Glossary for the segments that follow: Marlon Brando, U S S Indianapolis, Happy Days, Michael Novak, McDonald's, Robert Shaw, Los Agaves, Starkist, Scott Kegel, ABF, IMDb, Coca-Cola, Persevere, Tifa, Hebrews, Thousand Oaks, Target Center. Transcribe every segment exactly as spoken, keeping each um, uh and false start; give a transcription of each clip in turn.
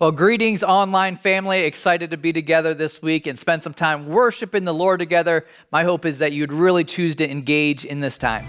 Well, greetings, online family. Excited to be together this week and spend some time worshiping the Lord together. My hope is that you'd really choose to engage in this time.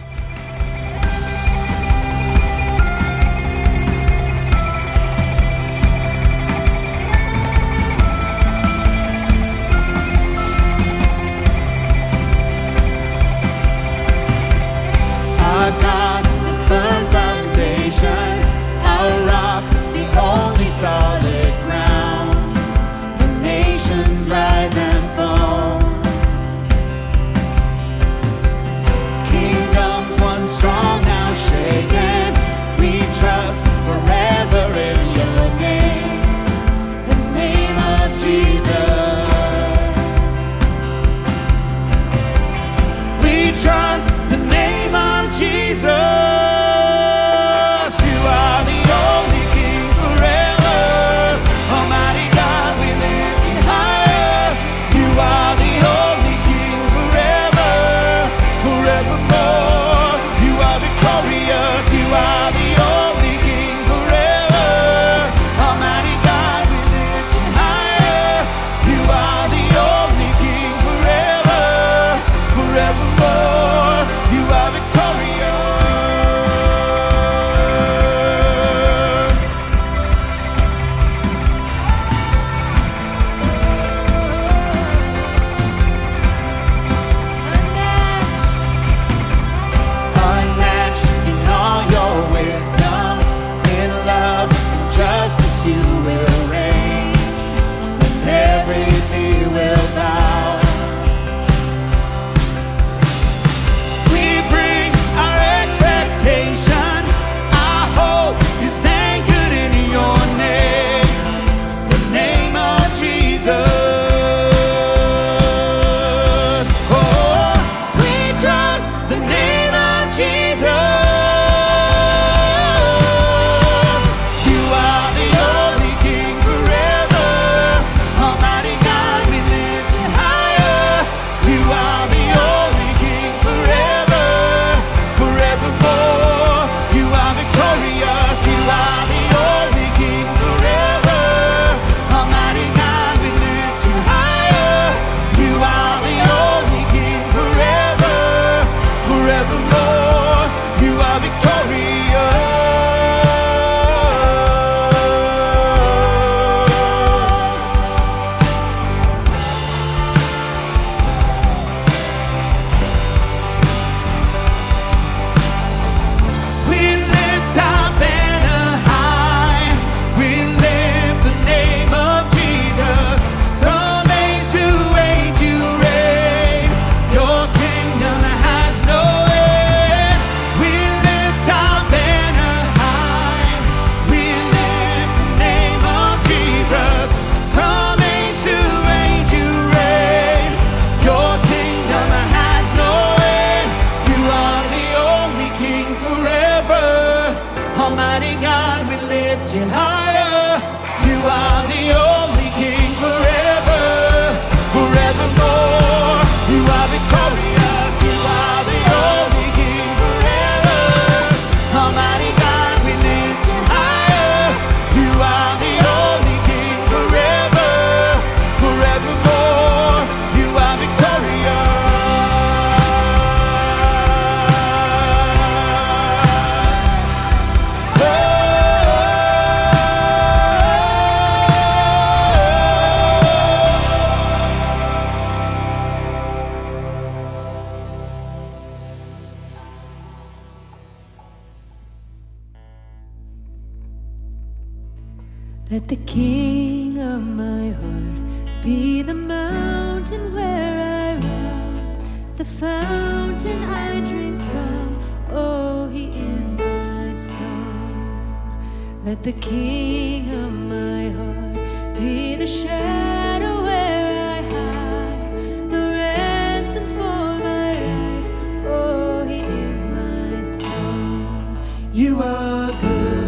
Let the king of my heart be the mountain where I run, the fountain I drink from, oh, he is my song. Let the king of my heart be the shadow where I hide, the ransom for my life, oh, he is my song. You are good.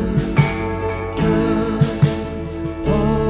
Oh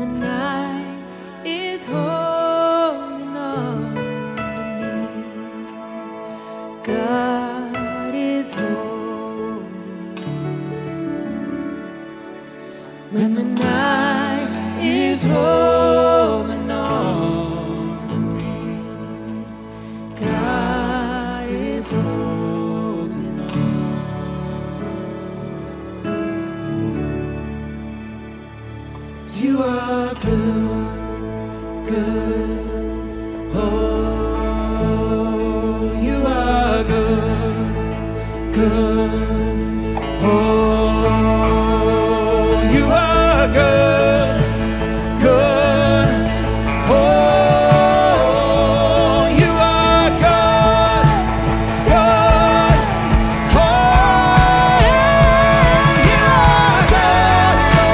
the night is holding on to me. God is holding on. When the night is holding on to me, God is holding on. You are good, good, oh, you are good, good, oh, you are good, good, oh, you are good, good, oh, you are good.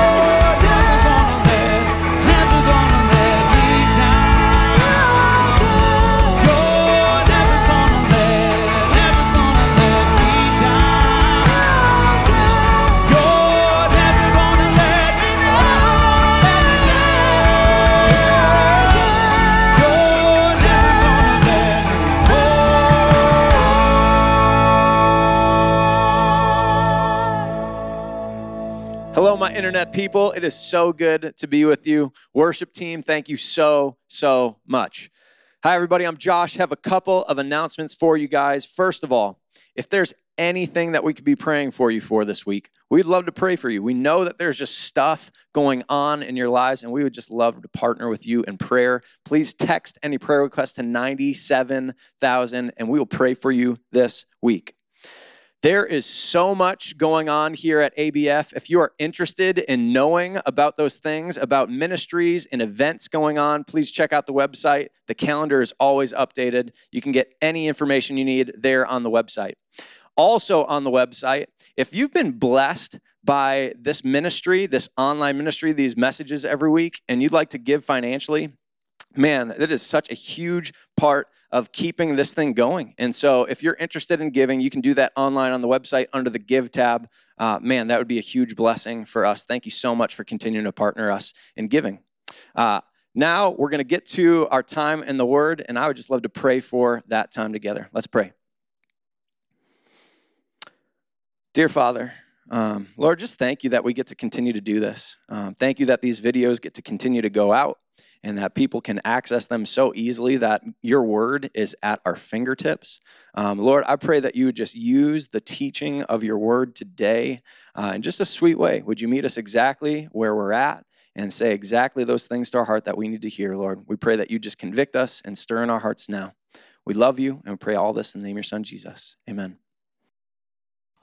Internet people, it is so good to be with you. Worship team, thank you so, so much. Hi, everybody. I'm Josh. I have a couple of announcements for you guys. First of all, if there's anything that we could be praying for you for this week, we'd love to pray for you. We know that there's just stuff going on in your lives, and we would just love to partner with you in prayer. Please text any prayer request to nine seven thousand, and we will pray for you this week. There is so much going on here at A B F. If you are interested in knowing about those things, about ministries and events going on, please check out the website. The calendar is always updated. You can get any information you need there on the website. Also on the website, if you've been blessed by this ministry, this online ministry, these messages every week, and you'd like to give financially, man, that is such a huge part of keeping this thing going. And so if you're interested in giving, you can do that online on the website under the Give tab. Uh, man, that would be a huge blessing for us. Thank you so much for continuing to partner us in giving. Uh, now we're going to get to our time in the Word, and I would just love to pray for that time together. Let's pray. Dear Father, um, Lord, just thank you that we get to continue to do this. Um, thank you that these videos get to continue to go out, and that people can access them so easily, that your word is at our fingertips. Um, Lord, I pray that you would just use the teaching of your word today uh, in just a sweet way. Would you meet us exactly where we're at and say exactly those things to our heart that we need to hear, Lord? We pray that you just convict us and stir in our hearts now. We love you, and we pray all this in the name of your son, Jesus. Amen.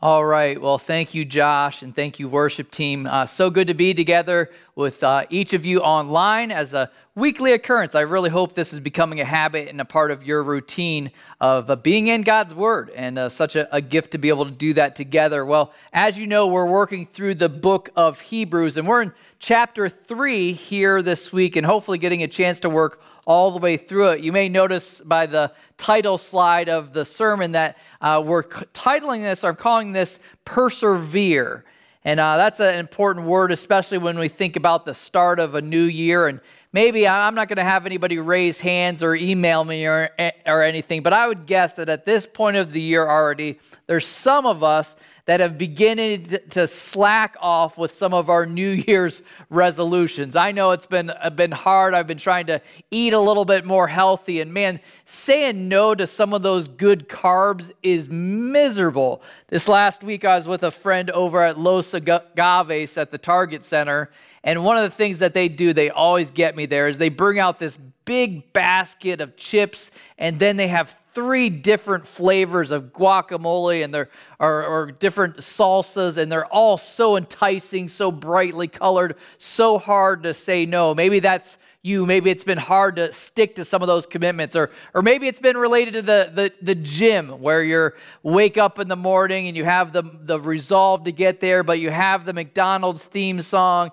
All right. Well, thank you, Josh, and thank you, worship team. Uh, so good to be together with uh, each of you online as a weekly occurrence. I really hope this is becoming a habit and a part of your routine of uh, being in God's Word, and uh, such a, a gift to be able to do that together. Well, as you know, we're working through the book of Hebrews, and we're in chapter three here this week, and hopefully getting a chance to work all the way through it. You may notice by the title slide of the sermon that uh, we're titling this, or calling this, Persevere. And uh, that's an important word, especially when we think about the start of a new year. And maybe I'm not going to have anybody raise hands or email me or, or anything, but I would guess that at this point of the year already, there's some of us that have beginning to slack off with some of our New Year's resolutions. I know it's been been hard. I've been trying to eat a little bit more healthy, and man, saying no to some of those good carbs is miserable. This last week, I was with a friend over at Los Agaves at the Target Center, and one of the things that they do, they always get me there, is they bring out this big basket of chips, and then they have three different flavors of guacamole, and there are or different salsas, and they're all so enticing, so brightly colored, so hard to say no. Maybe that's you. Maybe it's been hard to stick to some of those commitments, or or maybe it's been related to the the, the gym, where you wake up in the morning and you have the the resolve to get there, but you have the McDonald's theme song,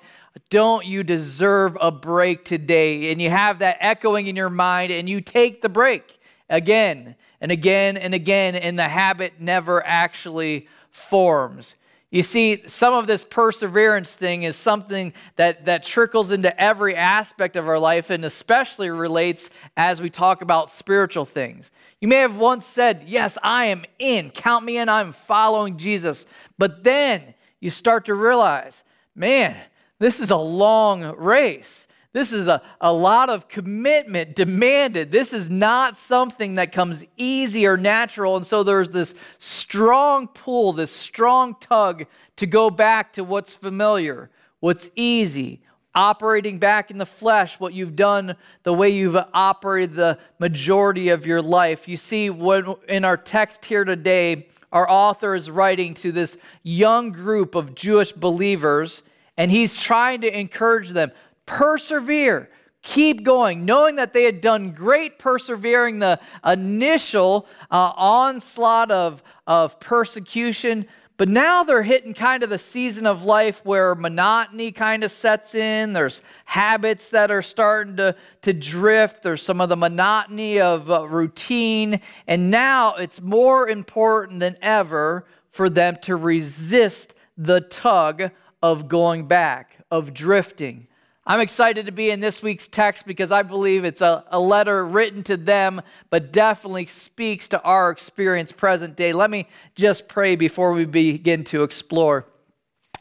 "Don't you deserve a break today?" And you have that echoing in your mind, and you take the break again and again and again, and the habit never actually forms. You see, some of this perseverance thing is something that, that trickles into every aspect of our life and especially relates as we talk about spiritual things. You may have once said, yes, I am in, count me in, I'm following Jesus. But then you start to realize, man, this is a long race. This is a, a lot of commitment demanded. This is not something that comes easy or natural. And so there's this strong pull, this strong tug to go back to what's familiar, what's easy, operating back in the flesh, what you've done, the way you've operated the majority of your life. You see, when, in our text here today, our author is writing to this young group of Jewish believers, and he's trying to encourage them. Persevere, keep going, knowing that they had done great persevering the initial uh, onslaught of, of persecution, but now they're hitting kind of the season of life where monotony kind of sets in. There's habits that are starting to, to drift. There's some of the monotony of uh, routine, and now it's more important than ever for them to resist the tug of going back, of drifting. I'm excited to be in this week's text because I believe it's a, a letter written to them, but definitely speaks to our experience present day. Let me just pray before we begin to explore.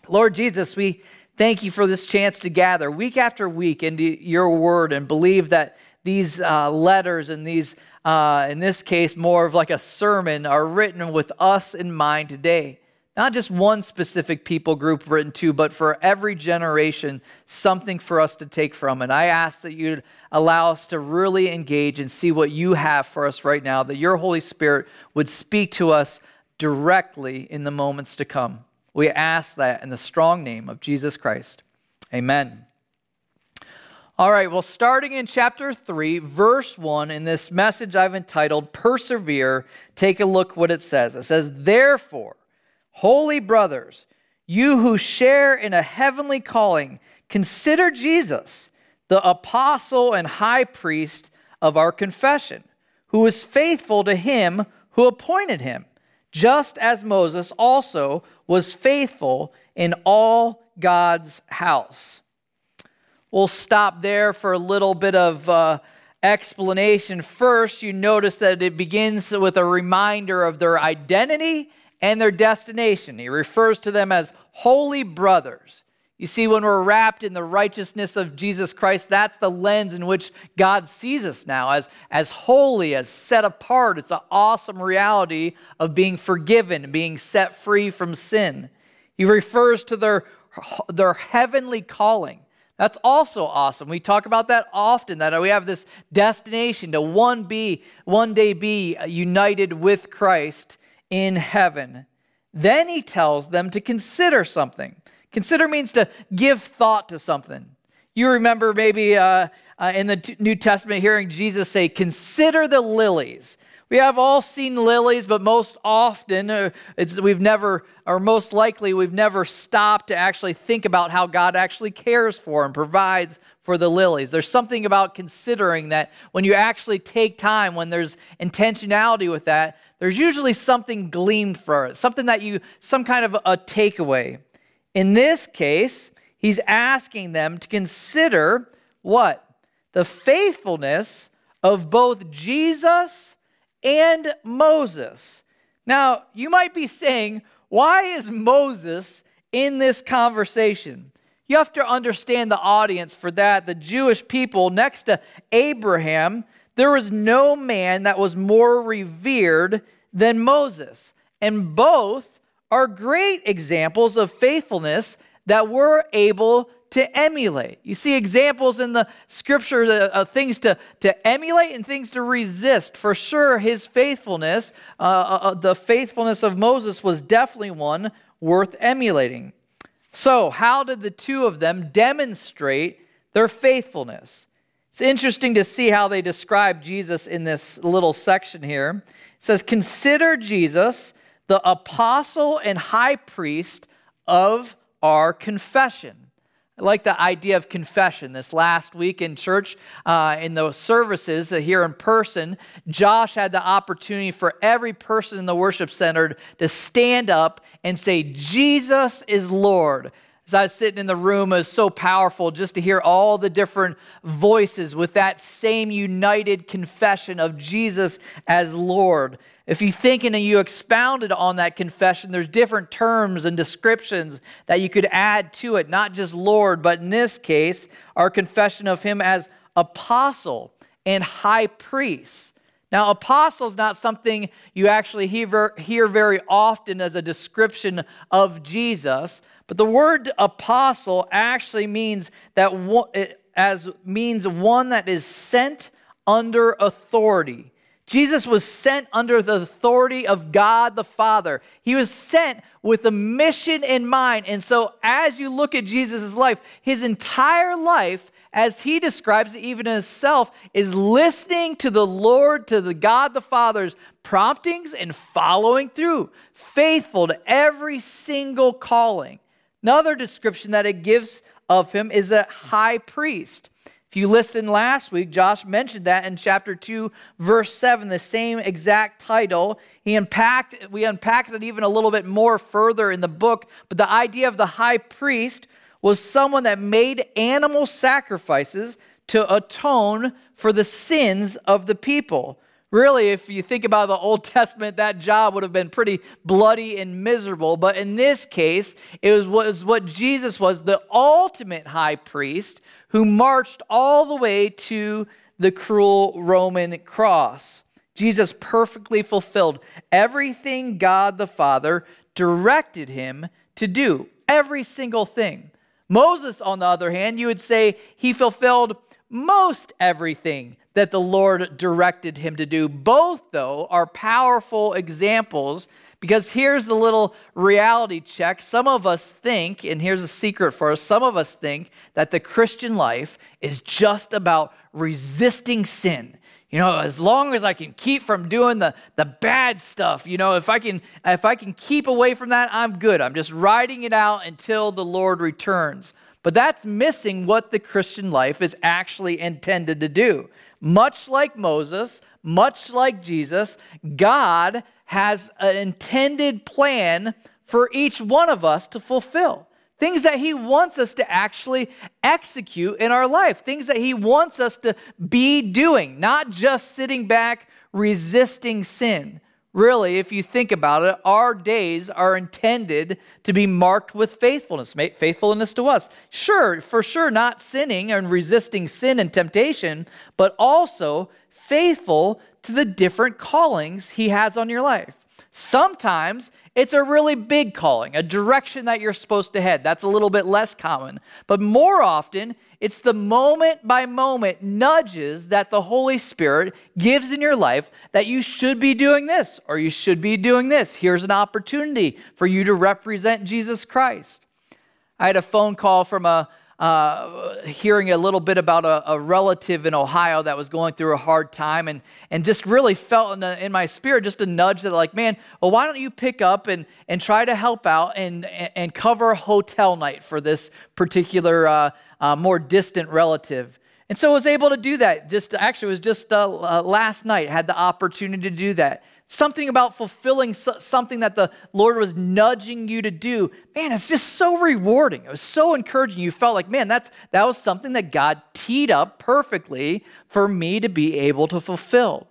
Lord Jesus, we thank you for this chance to gather week after week into your word and believe that these uh, letters and these, uh, in this case, more of like a sermon are written with us in mind today. Not just one specific people group written to, but for every generation, something for us to take from. And I ask that you'd allow us to really engage and see what you have for us right now, that your Holy Spirit would speak to us directly in the moments to come. We ask that in the strong name of Jesus Christ. Amen. All right, well, starting in chapter three, verse one, in this message I've entitled, Persevere, take a look what it says. It says, therefore, holy brothers, you who share in a heavenly calling, consider Jesus, the apostle and high priest of our confession, who is faithful to him who appointed him, just as Moses also was faithful in all God's house. We'll stop there for a little bit of uh, explanation. First, you notice that it begins with a reminder of their identity and their destination. He refers to them as holy brothers. You see, when we're wrapped in the righteousness of Jesus Christ, that's the lens in which God sees us now, as, as holy, as set apart. It's an awesome reality of being forgiven, being set free from sin. He refers to their, their heavenly calling. That's also awesome. We talk about that often, that we have this destination to one, be, one day be united with Christ in heaven. Then he tells them to consider something. Consider means to give thought to something. You remember maybe uh, uh, in the t- New Testament hearing Jesus say, consider the lilies. We have all seen lilies, but most often uh, it's, we've never, or most likely we've never stopped to actually think about how God actually cares for and provides for the lilies. There's something about considering that when you actually take time, when there's intentionality with that, there's usually something gleaned for it, something that you, some kind of a takeaway. In this case, he's asking them to consider what? The faithfulness of both Jesus and Moses. Now, you might be saying, why is Moses in this conversation? You have to understand the audience for that. The Jewish people next to Abraham, there was no man that was more revered than Moses. And both are great examples of faithfulness that we're able to emulate. You see examples in the scripture of things to, to emulate and things to resist. For sure, his faithfulness, uh, uh, the faithfulness of Moses was definitely one worth emulating. So how did the two of them demonstrate their faithfulness? It's interesting to see how they describe Jesus in this little section here. It says, consider Jesus the apostle and high priest of our confession. I like the idea of confession. This last week in church, uh, in those services uh, here in person, Josh had the opportunity for every person in the worship center to stand up and say, "Jesus is Lord." As I was sitting in the room, it was so powerful just to hear all the different voices with that same united confession of Jesus as Lord. If you think and you expounded on that confession, there's different terms and descriptions that you could add to it, not just Lord, but in this case, our confession of him as apostle and high priest. Now, apostle is not something you actually hear very often as a description of Jesus, but the word apostle actually means that it as means one that is sent under authority. Jesus was sent under the authority of God the Father. He was sent with a mission in mind. And so as you look at Jesus' life, his entire life, as he describes it even himself, is listening to the Lord, to the God the Father's promptings and following through, faithful to every single calling. Another description that it gives of him is a high priest. If you listened last week, Josh mentioned that in chapter two, verse seven, the same exact title. He unpacked, we unpacked it even a little bit more further in the book, but the idea of the high priest was someone that made animal sacrifices to atone for the sins of the people. Really, if you think about the Old Testament, that job would have been pretty bloody and miserable. But in this case, it was, was what Jesus was, the ultimate high priest who marched all the way to the cruel Roman cross. Jesus perfectly fulfilled everything God the Father directed him to do, every single thing. Moses, on the other hand, you would say he fulfilled most everything that the Lord directed him to do. Both, though, are powerful examples, because here's the little reality check. Some of us think, and here's a secret for us, some of us think that the Christian life is just about resisting sin. You know, as long as I can keep from doing the, the bad stuff, you know, if I can if I can keep away from that, I'm good. I'm just riding it out until the Lord returns. But that's missing what the Christian life is actually intended to do. Much like Moses, much like Jesus, God has an intended plan for each one of us to fulfill. Things that he wants us to actually execute in our life. Things that he wants us to be doing, not just sitting back resisting sin. Really, if you think about it, our days are intended to be marked with faithfulness, faithfulness to us. Sure, for sure, not sinning and resisting sin and temptation, but also faithful to the different callings he has on your life. Sometimes it's a really big calling, a direction that you're supposed to head. That's a little bit less common. But more often, it's the moment by moment nudges that the Holy Spirit gives in your life that you should be doing this or you should be doing this. Here's an opportunity for you to represent Jesus Christ. I had a phone call from a Uh, hearing a little bit about a, a relative in Ohio that was going through a hard time, and and just really felt in, a, in my spirit just a nudge that like, man, well, why don't you pick up and and try to help out and and cover a hotel night for this particular uh, uh, more distant relative. And so I was able to do that. Just actually it was just uh, uh, last night had the opportunity to do that. Something about fulfilling something that the Lord was nudging you to do. Man, it's just so rewarding. It was so encouraging. You felt like, man, that's that was something that God teed up perfectly for me to be able to fulfill.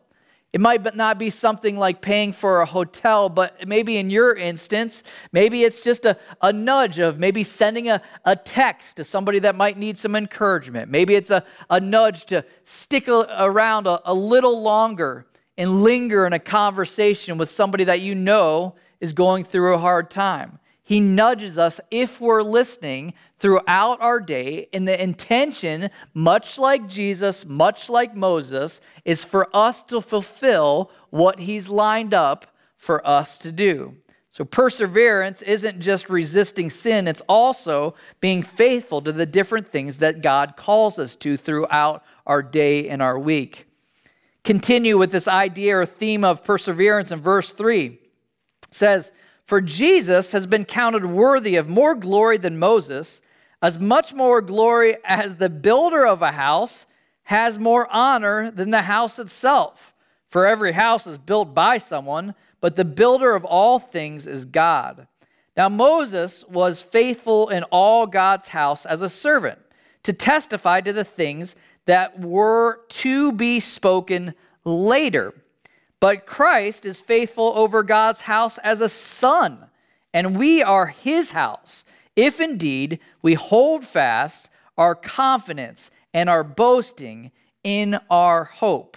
It might not be something like paying for a hotel, but maybe in your instance, maybe it's just a, a nudge of maybe sending a, a text to somebody that might need some encouragement. Maybe it's a, a nudge to stick around a, a little longer and linger in a conversation with somebody that you know is going through a hard time. He nudges us, if we're listening, throughout our day, and the intention, much like Jesus, much like Moses, is for us to fulfill what he's lined up for us to do. So perseverance isn't just resisting sin, it's also being faithful to the different things that God calls us to throughout our day and our week. Continue with this idea or theme of perseverance in verse three. It says, "For Jesus has been counted worthy of more glory than Moses, as much more glory as the builder of a house has more honor than the house itself. For every house is built by someone, but the builder of all things is God. Now Moses was faithful in all God's house as a servant to testify to the things that were to be spoken later. But Christ is faithful over God's house as a son, and we are his house, if indeed we hold fast our confidence and our boasting in our hope.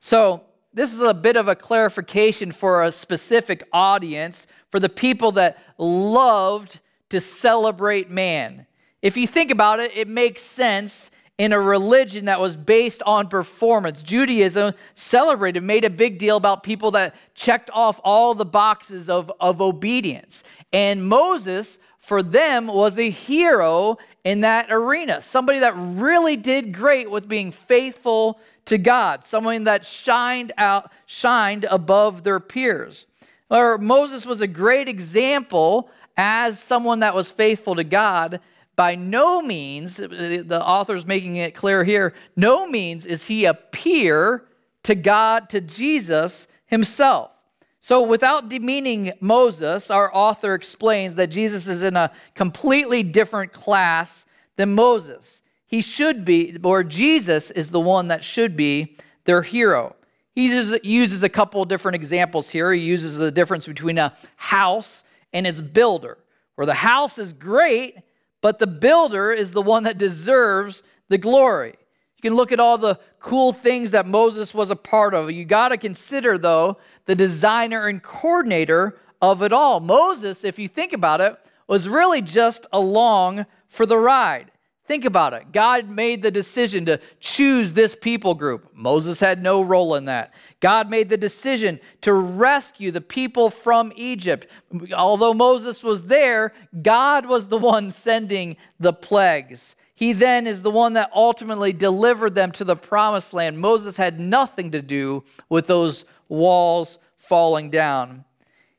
So this is a bit of a clarification for a specific audience, for the people that loved to celebrate man. If you think about it, it makes sense in a religion that was based on performance. Judaism celebrated, made a big deal about people that checked off all the boxes of, of obedience. And Moses, for them, was a hero in that arena, somebody that really did great with being faithful to God, someone that shined out, shined above their peers. Or Moses was a great example as someone that was faithful to God. By no means, the author's making it clear here, no means is he a peer to God, to Jesus himself. So without demeaning Moses, our author explains that Jesus is in a completely different class than Moses. He should be, or Jesus is the one that should be their hero. He uses, uses a couple of different examples here. He uses the difference between a house and its builder, where the house is great, but the builder is the one that deserves the glory. You can look at all the cool things that Moses was a part of. You got to consider, though, the designer and coordinator of it all. Moses, if you think about it, was really just along for the ride. Think about it. God made the decision to choose this people group. Moses had no role in that. God made the decision to rescue the people from Egypt. Although Moses was there, God was the one sending the plagues. He then is the one that ultimately delivered them to the promised land. Moses had nothing to do with those walls falling down.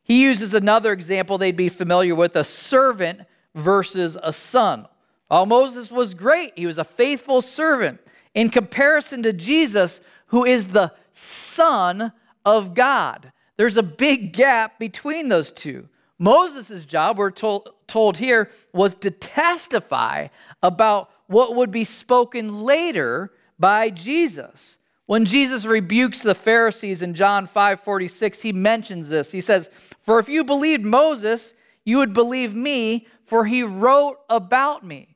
He uses another example they'd be familiar with, a servant versus a son. While Moses was great, he was a faithful servant in comparison to Jesus, who is the Son of God. There's a big gap between those two. Moses' job, we're told, told here, was to testify about what would be spoken later by Jesus. When Jesus rebukes the Pharisees in John five forty-six, he mentions this. He says, "For if you believed Moses, you would believe me, for he wrote about me."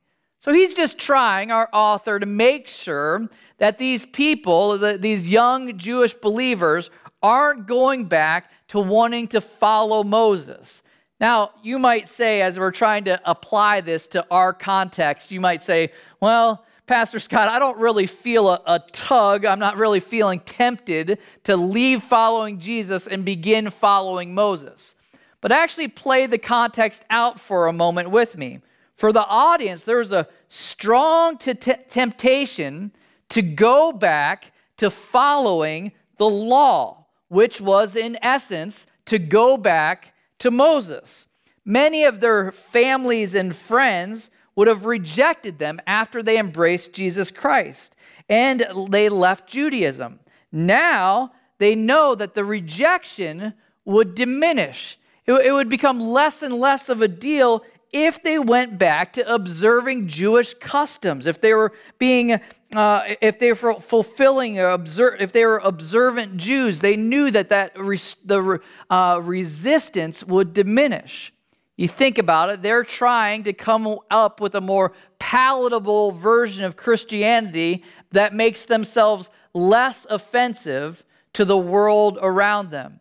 So he's just trying, our author, to make sure that these people, that these young Jewish believers, aren't going back to wanting to follow Moses. Now, you might say, as we're trying to apply this to our context, you might say, well, Pastor Scott, I don't really feel a, a tug. I'm not really feeling tempted to leave following Jesus and begin following Moses. But actually play the context out for a moment with me. For the audience, there was a strong t- t- temptation to go back to following the law, which was in essence to go back to Moses. Many of their families and friends would have rejected them after they embraced Jesus Christ, and they left Judaism. Now they know that the rejection would diminish. It, it would become less and less of a deal if they went back to observing Jewish customs, if they were being, uh, if they were fulfilling, or observe, if they were observant Jews, they knew that that res- the uh, resistance would diminish. You think about it; they're trying to come up with a more palatable version of Christianity that makes themselves less offensive to the world around them.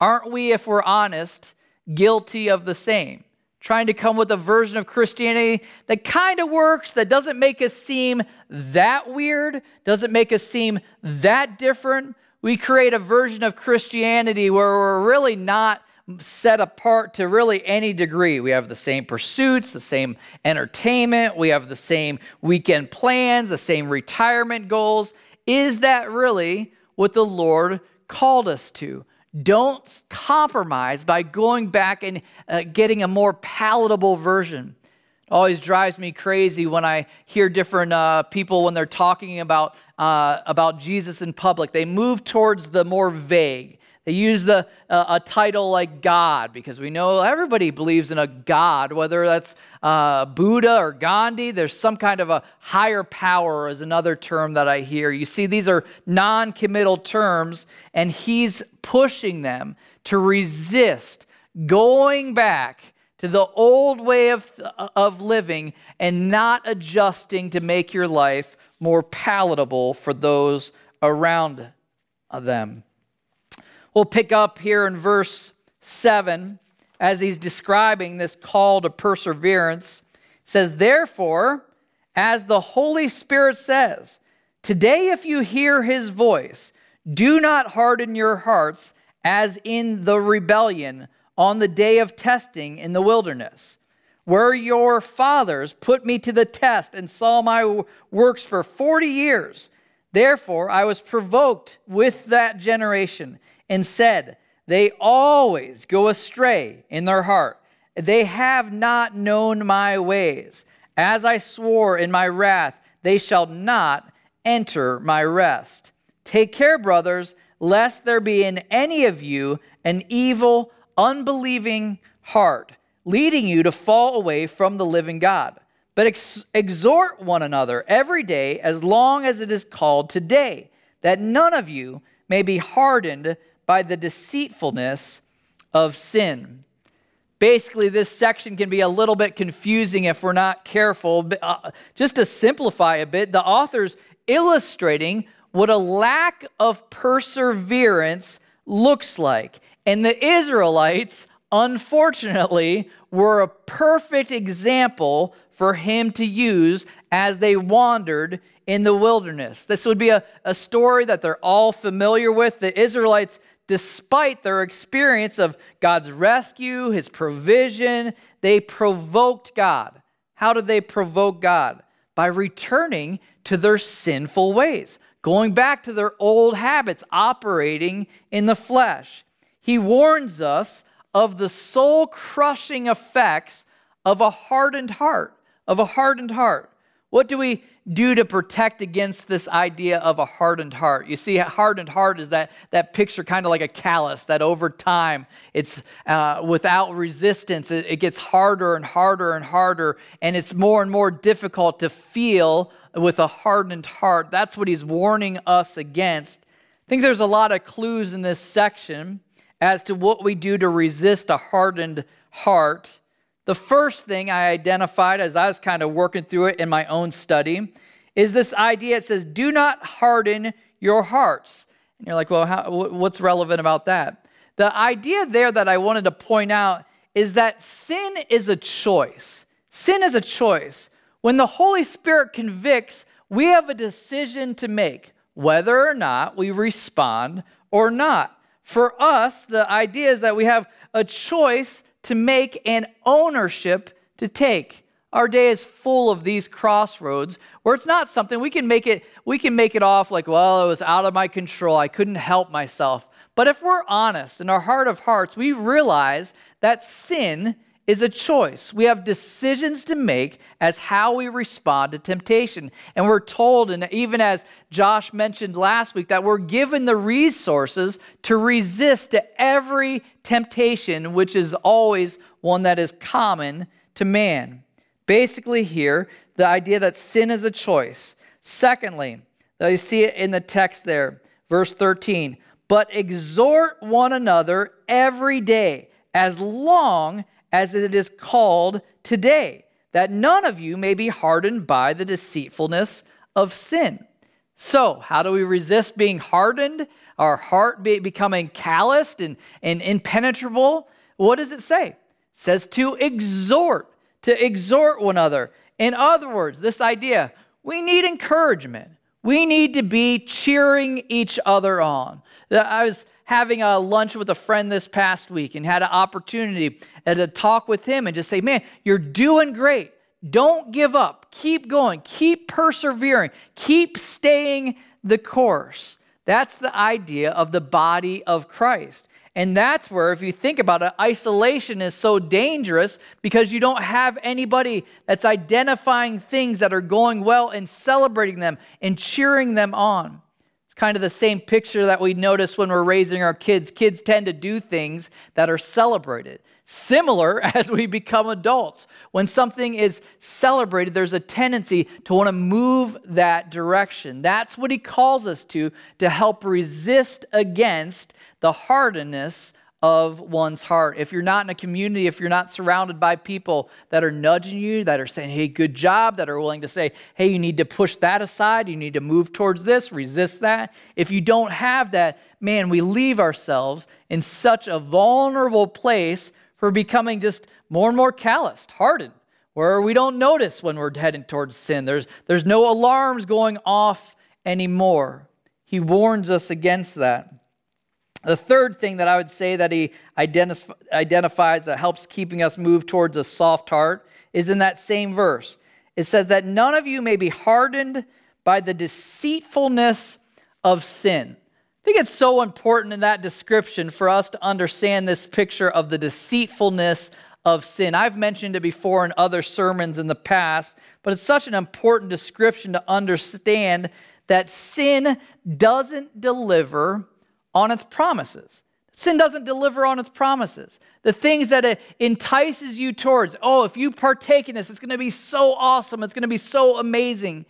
Aren't we, if we're honest, guilty of the same? Trying to come with a version of Christianity that kind of works, that doesn't make us seem that weird, doesn't make us seem that different. We create a version of Christianity where we're really not set apart to really any degree. We have the same pursuits, the same entertainment, we have the same weekend plans, the same retirement goals. Is that really what the Lord called us to? Don't compromise by going back and uh, getting a more palatable version. Always drives me crazy when I hear different uh, people when they're talking about uh, about Jesus in public. They move towards the more vague. They use the uh, a title like God, because we know everybody believes in a God, whether that's uh, Buddha or Gandhi. There's some kind of a higher power is another term that I hear. You see, these are non-committal terms, and he's pushing them to resist going back to the old way of of living and not adjusting to make your life more palatable for those around them. We'll pick up here in verse seven as he's describing this call to perseverance. It says, "Therefore, as the Holy Spirit says, today if you hear his voice, do not harden your hearts as in the rebellion on the day of testing in the wilderness, where your fathers put me to the test and saw my works for forty years. Therefore, I was provoked with that generation and said, they always go astray in their heart. They have not known my ways. As I swore in my wrath, they shall not enter my rest. Take care, brothers, lest there be in any of you an evil, unbelieving heart, leading you to fall away from the living God. But ex- exhort one another every day as long as it is called today, that none of you may be hardened by the deceitfulness of sin." Basically, this section can be a little bit confusing if we're not careful. But, uh, just to simplify a bit, the author's illustrating what a lack of perseverance looks like. And the Israelites, unfortunately, were a perfect example for him to use as they wandered in the wilderness. This would be a, a story that they're all familiar with. The Israelites, despite their experience of God's rescue, his provision, they provoked God. How did they provoke God? By returning to their sinful ways, going back to their old habits, operating in the flesh. He warns us of the soul-crushing effects of a hardened heart, of a hardened heart. What do we do to protect against this idea of a hardened heart? You see, a hardened heart is that, that picture kind of like a callus that over time, it's uh, without resistance, it, it gets harder and harder and harder, and it's more and more difficult to feel with a hardened heart. That's what he's warning us against. I think there's a lot of clues in this section as to what we do to resist a hardened heart. The first thing I identified as I was kind of working through it in my own study is this idea. It says, do not harden your hearts. And you're like, well, how, what's relevant about that? The idea there that I wanted to point out is that sin is a choice. Sin is a choice. When the Holy Spirit convicts, we have a decision to make, whether or not we respond or not. For us, the idea is that we have a choice to make and ownership to take. Our day is full of these crossroads where it's not something we can make it, we can make it off like, well, it was out of my control. I couldn't help myself. But if we're honest in our heart of hearts, we realize that sin is a choice. We have decisions to make as how we respond to temptation. And we're told, and even as Josh mentioned last week, that we're given the resources to resist to every temptation, which is always one that is common to man. Basically here, the idea that sin is a choice. Secondly, you see it in the text there, verse thirteen, but exhort one another every day as long as as it is called today, that none of you may be hardened by the deceitfulness of sin. So how do we resist being hardened, our heart be, becoming calloused and, and impenetrable? What does it say? It says to exhort, to exhort one another. In other words, this idea, we need encouragement. We need to be cheering each other on. I was having a lunch with a friend this past week and had an opportunity to talk with him and just say, man, you're doing great. Don't give up. Keep going. Keep persevering. Keep staying the course. That's the idea of the body of Christ. And that's where, if you think about it, isolation is so dangerous because you don't have anybody that's identifying things that are going well and celebrating them and cheering them on. It's kind of the same picture that we notice when we're raising our kids. Kids tend to do things that are celebrated. Similar as we become adults. When something is celebrated, there's a tendency to want to move that direction. That's what he calls us to, to help resist against the hardness of one's heart. If you're not in a community, if you're not surrounded by people that are nudging you, that are saying, hey, good job, that are willing to say, hey, you need to push that aside, you need to move towards this, resist that. If you don't have that, man, we leave ourselves in such a vulnerable place for becoming just more and more calloused, hardened, where we don't notice when we're heading towards sin. There's, there's no alarms going off anymore. He warns us against that. The third thing that I would say that he identif- identifies that helps keeping us move towards a soft heart is in that same verse. It says that none of you may be hardened by the deceitfulness of sin. I think it's so important in that description for us to understand this picture of the deceitfulness of sin. I've mentioned it before in other sermons in the past, but it's such an important description to understand that sin doesn't deliver on its promises. Sin doesn't deliver on its promises. The things that it entices you towards, oh, if you partake in this, it's going to be so awesome. It's going to be so amazing.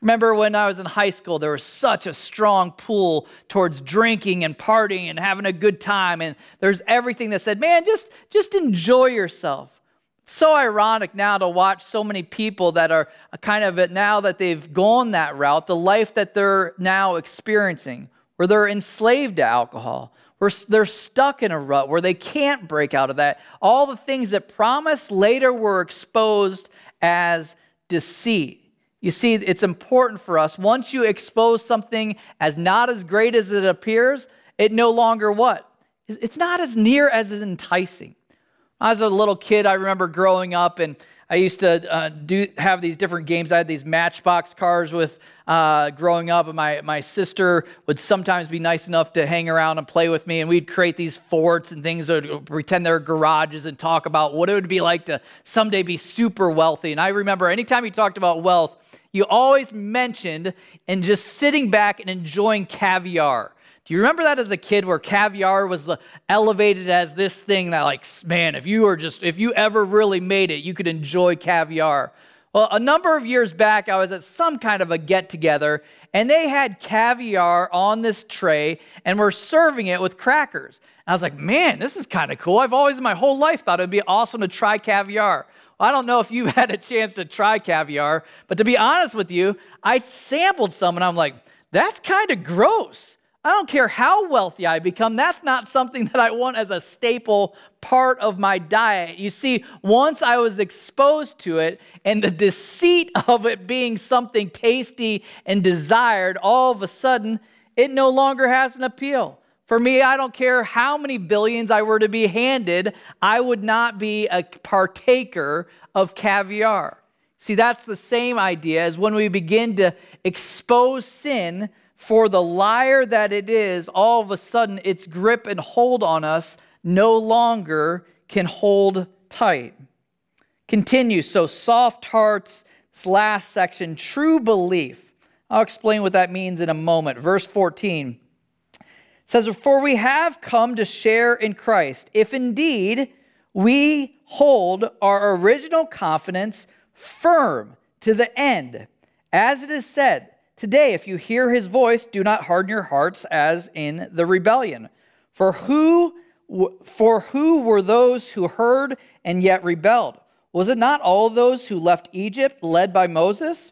Remember when I was in high school, there was such a strong pull towards drinking and partying and having a good time. And there's everything that said, man, just, just enjoy yourself. It's so ironic now to watch so many people that are kind of, now that they've gone that route, the life that they're now experiencing, where they're enslaved to alcohol, where they're stuck in a rut, where they can't break out of that. All the things that promised later were exposed as deceit. You see, it's important for us. Once you expose something as not as great as it appears, it no longer what? It's not as near as enticing. When I was a little kid, I remember growing up, and I used to uh, do have these different games. I had these Matchbox cars with uh, growing up, and my, my sister would sometimes be nice enough to hang around and play with me, and we'd create these forts and things, would pretend they were garages and talk about what it would be like to someday be super wealthy. And I remember anytime you talked about wealth, you always mentioned and just sitting back and enjoying caviar. Do you remember that as a kid where caviar was elevated as this thing that like, man, if you were just, if you ever really made it, you could enjoy caviar. Well, a number of years back, I was at some kind of a get together and they had caviar on this tray and were serving it with crackers. And I was like, man, this is kind of cool. I've always in my whole life thought it'd be awesome to try caviar. I don't know if you've had a chance to try caviar, but to be honest with you, I sampled some and I'm like, that's kind of gross. I don't care how wealthy I become. That's not something that I want as a staple part of my diet. You see, once I was exposed to it and the deceit of it being something tasty and desired, all of a sudden, it no longer has an appeal. For me, I don't care how many billions I were to be handed, I would not be a partaker of caviar. See, that's the same idea as when we begin to expose sin for the liar that it is, all of a sudden its grip and hold on us no longer can hold tight. Continue. So soft hearts, this last section, true belief. I'll explain what that means in a moment. Verse fourteen. It says, for we have come to share in Christ, if indeed we hold our original confidence firm to the end. As it is said, today, if you hear his voice, do not harden your hearts as in the rebellion. For who, for who were those who heard and yet rebelled? Was it not all those who left Egypt led by Moses?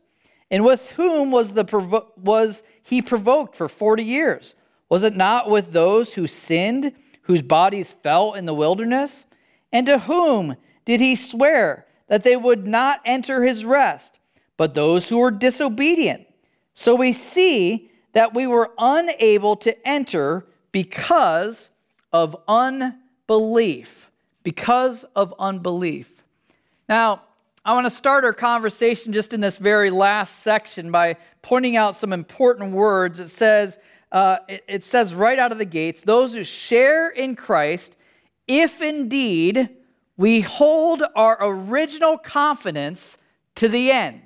And with whom was, the provo- was he provoked for forty years? Was it not with those who sinned, whose bodies fell in the wilderness? And to whom did he swear that they would not enter his rest, but those who were disobedient? So we see that we were unable to enter because of unbelief. Because of unbelief. Now, I want to start our conversation just in this very last section by pointing out some important words. It says, uh, it, it says right out of the gates, those who share in Christ, if indeed we hold our original confidence to the end.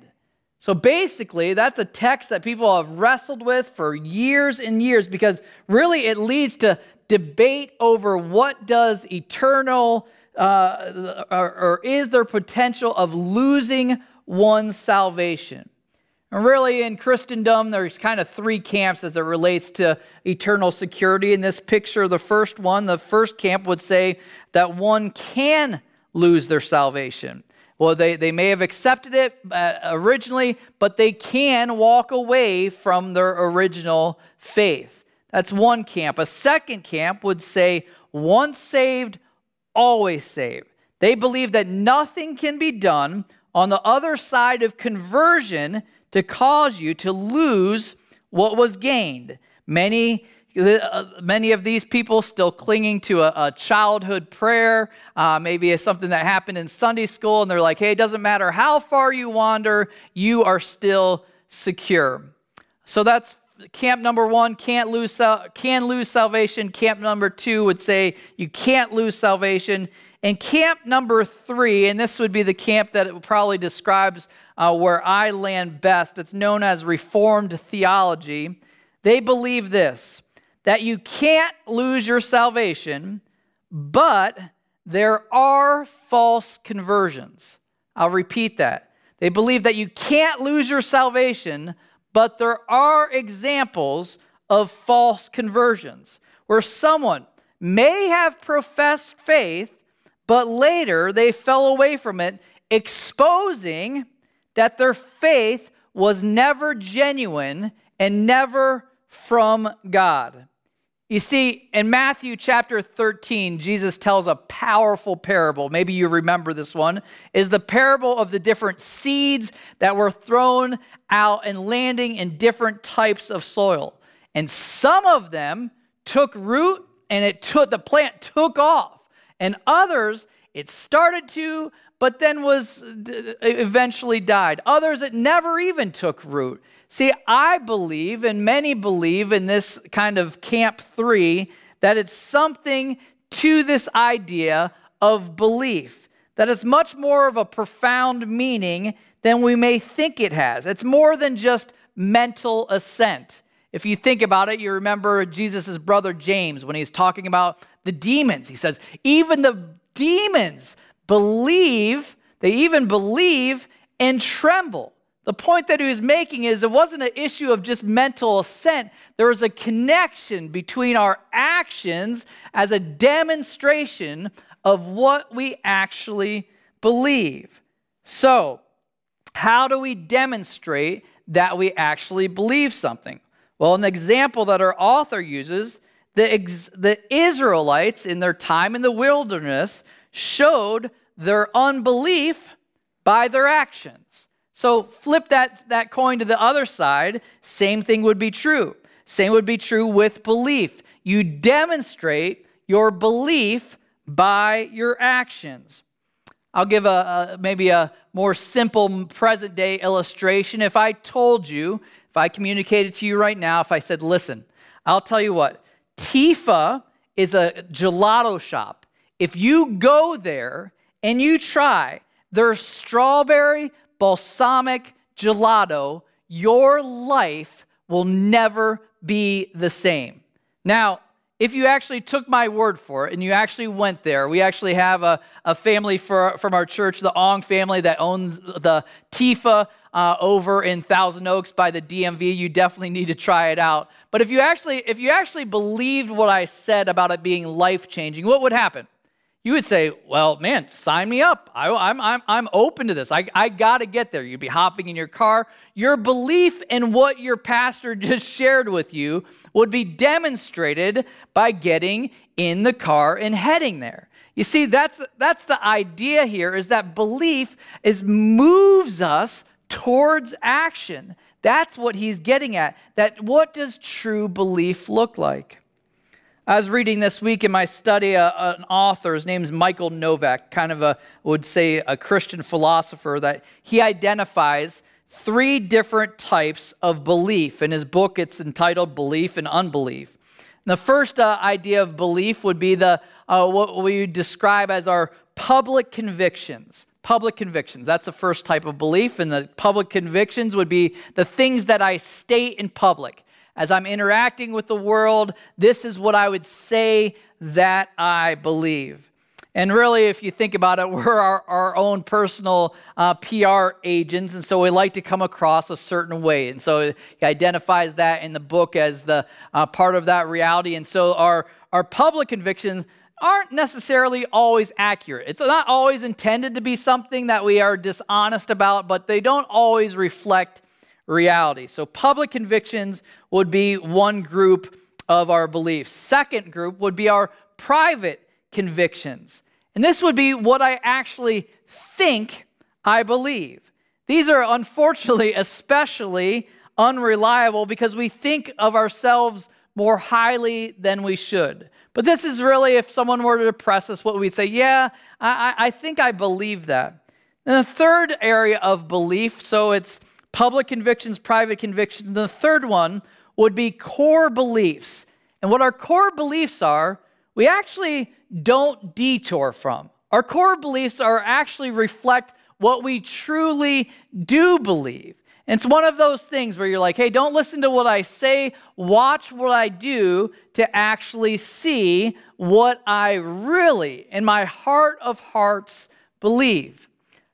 So basically, that's a text that people have wrestled with for years and years, because really it leads to debate over what does eternal, uh, or, or is there potential of losing one's salvation? And really in Christendom, there's kind of three camps as it relates to eternal security. In this picture, the first one, the first camp would say that one can lose their salvation. Well, they, they may have accepted it uh, originally, but they can walk away from their original faith. That's one camp. A second camp would say, once saved, always saved. They believe that nothing can be done on the other side of conversion to cause you to lose what was gained. Many Many of these people still clinging to a, a childhood prayer, uh, maybe it's something that happened in Sunday school, and they're like, hey, it doesn't matter how far you wander, you are still secure. So that's camp number one, can't lose, can lose salvation. Camp number two would say you can't lose salvation. And camp number three, and this would be the camp that it probably describes uh, where I land best, it's known as Reformed theology. They believe this, that you can't lose your salvation, but there are false conversions. I'll repeat that. They believe that you can't lose your salvation, but there are examples of false conversions where someone may have professed faith, but later they fell away from it, exposing that their faith was never genuine and never from God. You see, in Matthew chapter thirteen, Jesus tells a powerful parable. Maybe you remember this one. It's the parable of the different seeds that were thrown out and landing in different types of soil. And some of them took root and it took, the plant took off. And others, it started to, but then was eventually died. Others, it never even took root. See, I believe, and many believe in this kind of camp three, that it's something to this idea of belief, that it's much more of a profound meaning than we may think it has. It's more than just mental assent. If you think about it, you remember Jesus' brother James when he's talking about the demons. He says, even the demons believe, they even believe and tremble. The point that he was making is it wasn't an issue of just mental assent. There was a connection between our actions as a demonstration of what we actually believe. So, how do we demonstrate that we actually believe something? Well, an example that our author uses, the, ex- the Israelites in their time in the wilderness showed their unbelief by their actions. So flip that, that coin to the other side, same thing would be true. Same would be true with belief. You demonstrate your belief by your actions. I'll give a, a maybe a more simple present day illustration. If I told you, if I communicated to you right now, if I said, listen, I'll tell you what, Tifa is a gelato shop. If you go there and you try their strawberry balsamic gelato, your life will never be the same. Now, if you actually took my word for it and you actually went there, we actually have a, a family for, from our church, the Ong family, that owns the Tifa uh, over in Thousand Oaks by the D M V. You definitely need to try it out. But if you actually, if you actually believed what I said about it being life-changing, what would happen? You would say, well, man, sign me up. I, I'm, I'm, I'm open to this. I, I got to get there. You'd be hopping in your car. Your belief in what your pastor just shared with you would be demonstrated by getting in the car and heading there. You see, that's, that's the idea here, is that belief is moves us towards action. That's what he's getting at, that what does true belief look like? I was reading this week in my study, uh, an author, his name is Michael Novak, kind of a, would say, a Christian philosopher, that he identifies three different types of belief. In his book, it's entitled Belief and Unbelief. And the first uh, idea of belief would be the uh, what we describe as our public convictions. Public convictions, that's the first type of belief. And the public convictions would be the things that I state in public. As I'm interacting with the world, this is what I would say that I believe. And really, if you think about it, we're our, our own personal uh, P R agents, and so we like to come across a certain way. And so he identifies that in the book as the uh, part of that reality. And so our, our public convictions aren't necessarily always accurate. It's not always intended to be something that we are dishonest about, but they don't always reflect reality. So public convictions would be one group of our beliefs. Second group would be our private convictions. And this would be what I actually think I believe. These are unfortunately especially unreliable because we think of ourselves more highly than we should. But this is really, if someone were to press us, what we'd say, yeah, I, I think I believe that. And the third area of belief, so it's public convictions, private convictions. The third one would be core beliefs. And what our core beliefs are, we actually don't detour from. Our core beliefs are actually reflect what we truly do believe. And it's one of those things where you're like, hey, don't listen to what I say, watch what I do to actually see what I really, in my heart of hearts, believe.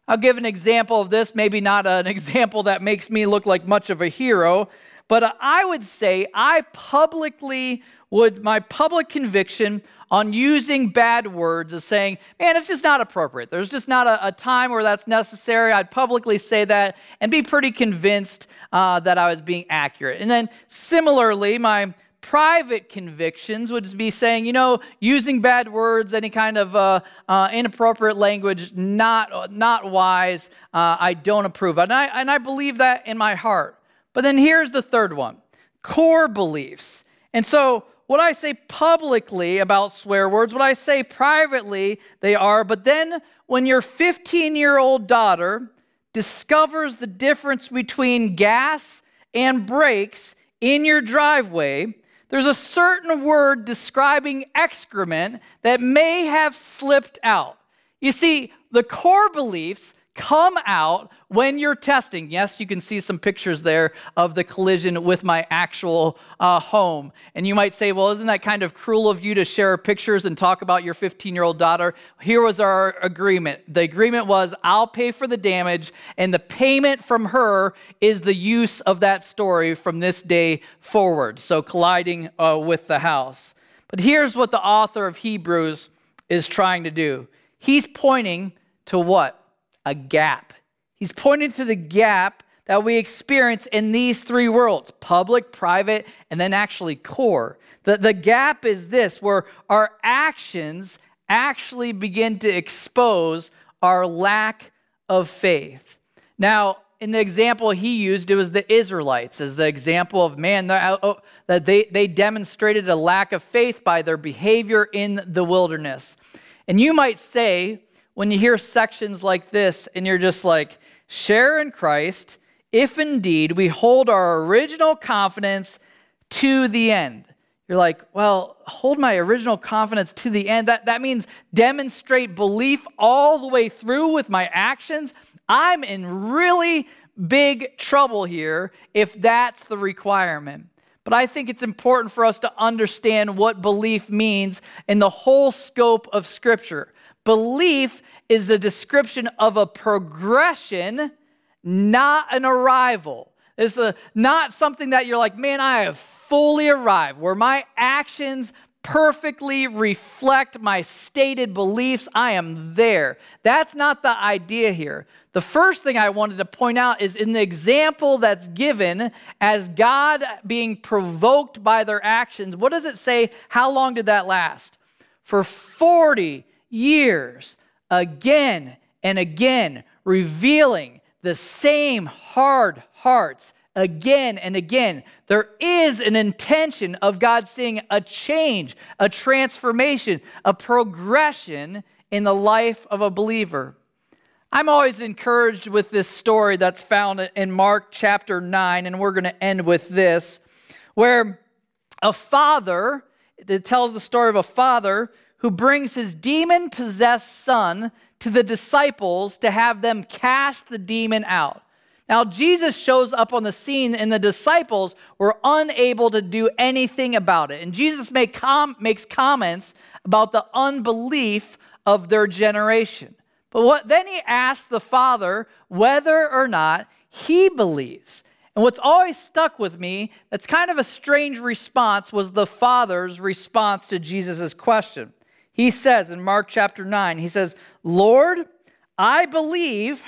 I'll give an example of this, maybe not an example that makes me look like much of a hero, but I would say I publicly would, my public conviction on using bad words is saying, man, it's just not appropriate. There's just not a, a time where that's necessary. I'd publicly say that and be pretty convinced uh, that I was being accurate. And then similarly, my private convictions would be saying, you know, using bad words, any kind of uh, uh, inappropriate language, not not wise, uh, I don't approve. And I, and I believe that in my heart. But then here's the third one, core beliefs. And so what I say publicly about swear words, what I say privately, they are. But then when your fifteen-year-old daughter discovers the difference between gas and brakes in your driveway, there's a certain word describing excrement that may have slipped out. You see, the core beliefs come out when you're testing. Yes, you can see some pictures there of the collision with my actual uh, home. And you might say, well, isn't that kind of cruel of you to share pictures and talk about your fifteen-year-old daughter? Here was our agreement. The agreement was I'll pay for the damage, and the payment from her is the use of that story from this day forward. So colliding uh, with the house. But here's what the author of Hebrews is trying to do. He's pointing to what? A gap. He's pointing to the gap that we experience in these three worlds, public, private, and then actually core. The, the gap is this, where our actions actually begin to expose our lack of faith. Now, in the example he used, it was the Israelites as the example of man that they, they demonstrated a lack of faith by their behavior in the wilderness. And you might say, when you hear sections like this and you're just like, share in Christ, if indeed we hold our original confidence to the end. You're like, well, hold my original confidence to the end. That, that means demonstrate belief all the way through with my actions. I'm in really big trouble here if that's the requirement. But I think it's important for us to understand what belief means in the whole scope of Scripture. Belief is the description of a progression, not an arrival. It's a, not something that you're like, man, I have fully arrived, where my actions perfectly reflect my stated beliefs. I am there. That's not the idea here. The first thing I wanted to point out is in the example that's given as God being provoked by their actions, what does it say? How long did that last? For forty years. Years again and again, revealing the same hard hearts again and again. There is an intention of God seeing a change, a transformation, a progression in the life of a believer. I'm always encouraged with this story that's found in Mark chapter nine, and we're going to end with this, where a father, it tells the story of a father who brings his demon-possessed son to the disciples to have them cast the demon out. Now, Jesus shows up on the scene, and the disciples were unable to do anything about it. And Jesus make com- makes comments about the unbelief of their generation. But what, then he asks the Father whether or not he believes. And what's always stuck with me, that's kind of a strange response, was the Father's response to Jesus' question. He says in Mark chapter nine, he says, "Lord, I believe,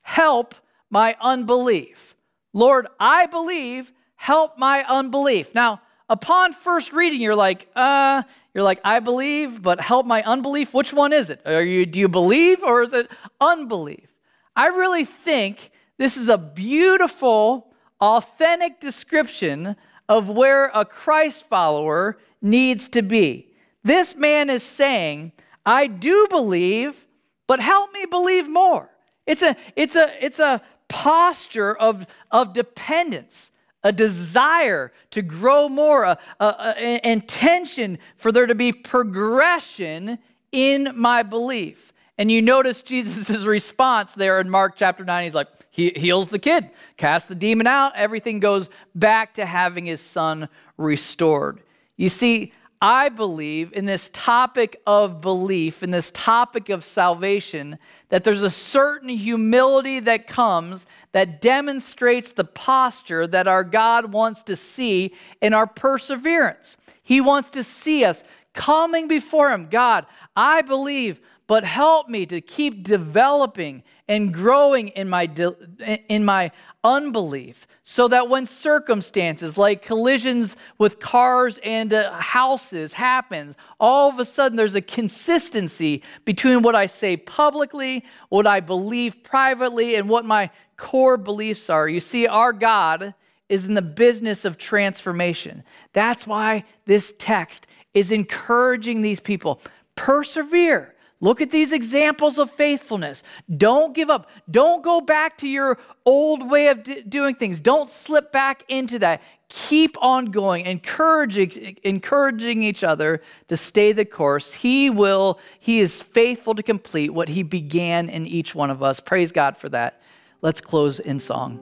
help my unbelief. Lord, I believe, help my unbelief." Now, upon first reading, you're like, uh, you're like, I believe, but help my unbelief. Which one is it? Are you, do you believe or is it unbelief? I really think this is a beautiful, authentic description of where a Christ follower needs to be. This man is saying, I do believe, but help me believe more. It's a, it's a, it's a posture of, of dependence. A desire to grow more, a, a, a, and tension for there to be progression in my belief. And you notice Jesus' response there in Mark chapter nine. He's like, he heals the kid, casts the demon out. Everything goes back to having his son restored. You see, I believe in this topic of belief, in this topic of salvation, that there's a certain humility that comes that demonstrates the posture that our God wants to see in our perseverance. He wants to see us coming before him. God, I believe, but help me to keep developing and growing in my de- in my unbelief, so that when circumstances like collisions with cars and uh, houses happens, all of a sudden there's a consistency between what I say publicly, what I believe privately, and what my core beliefs are. You see, our God is in the business of transformation. That's why this text is encouraging these people. Persevere. Look at these examples of faithfulness. Don't give up. Don't go back to your old way of d- doing things. Don't slip back into that. Keep on going, encouraging, encouraging each other to stay the course. He will, he is faithful to complete what he began in each one of us. Praise God for that. Let's close in song.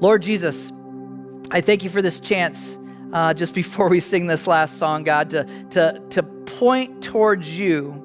Lord Jesus, I thank you for this chance uh, just before we sing this last song, God, to, to, to point towards you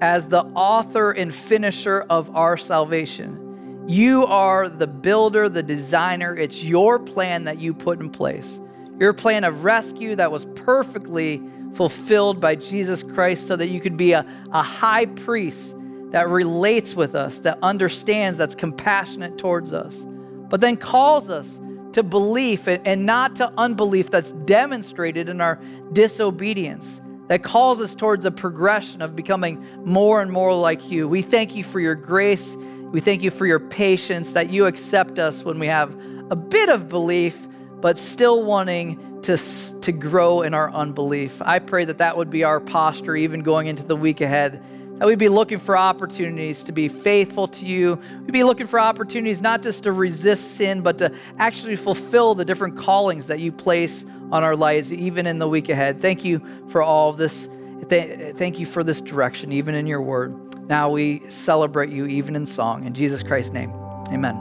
as the author and finisher of our salvation. You are the builder, the designer. It's your plan that you put in place. Your plan of rescue that was perfectly fulfilled by Jesus Christ so that you could be a, a high priest that relates with us, that understands, that's compassionate towards us, but then calls us to belief and not to unbelief that's demonstrated in our disobedience, that calls us towards a progression of becoming more and more like you. We thank you for your grace. We thank you for your patience, that you accept us when we have a bit of belief, but still wanting to, to grow in our unbelief. I pray that that would be our posture, even going into the week ahead, that we'd be looking for opportunities to be faithful to you. We'd be looking for opportunities not just to resist sin, but to actually fulfill the different callings that you place on our lives, even in the week ahead. Thank you for all of this. Th- thank you for this direction, even in your word. Now we celebrate you even in song. In Jesus Christ's name, amen.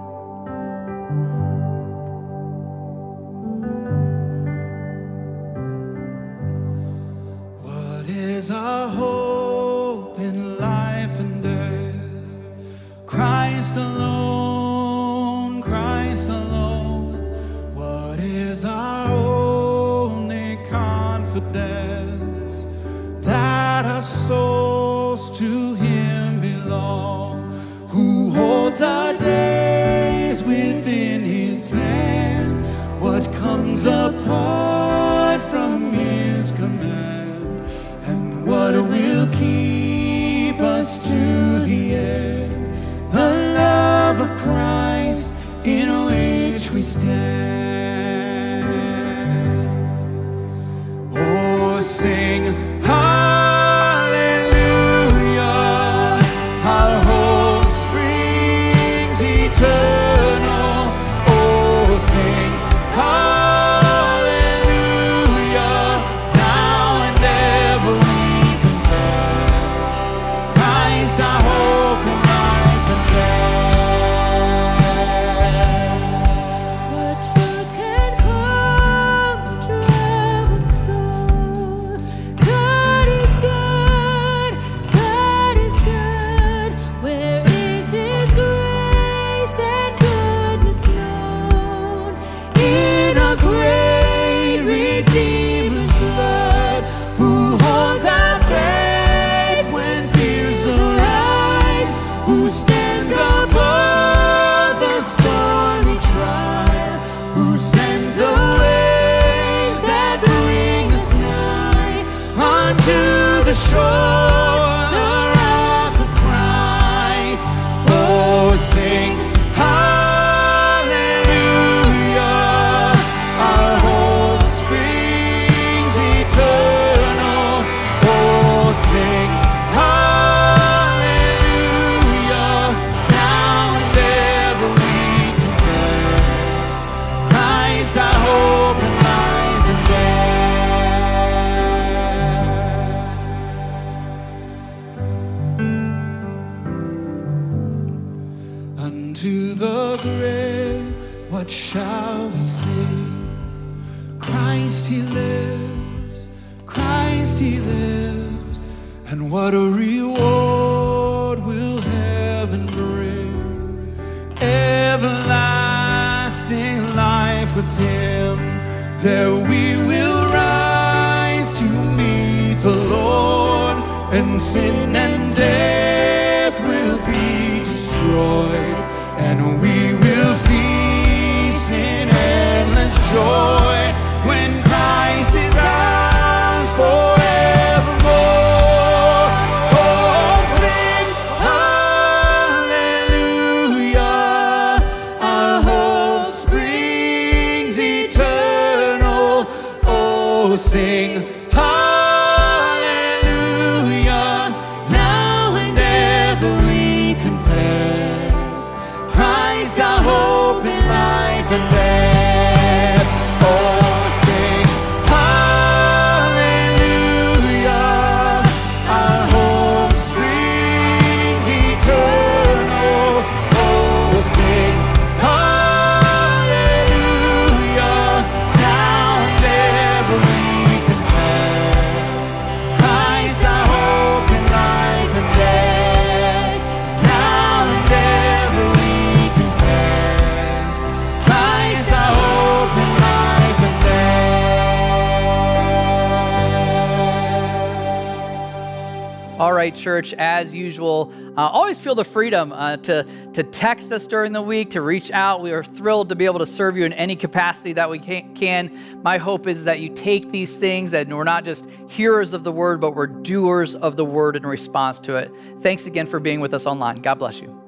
What is our hope in life and death? Christ alone, Christ alone. What is our hope? Confidence that our souls to him belong, who holds our days within his hand. What comes apart from his command, and what will keep us to the end? The love of Christ in which we stand. Sing hallelujah, our hope springs. the shoulder of the Christ. Oh, sing hallelujah. Our hope springs eternal. Oh, sing hallelujah. Now and ever we confess Christ our hope and life and death. What shall we say? Christ he lives, Christ he lives, and what a reward will heaven bring. Everlasting life with him, there we will rise to meet the Lord, and sin and death will be destroyed, and we will feel joy when Christ is ours forevermore. Oh, sing hallelujah. Our hope springs eternal. Oh, sing hallelujah. Now and ever we confess Christ our hope in life and death. Church, as usual, uh, always feel the freedom uh, to to text us during the week, to reach out. We are thrilled to be able to serve you in any capacity that we can. My hope is that you take these things, that we're not just hearers of the word, but we're doers of the word in response to it. Thanks again for being with us online. God bless you.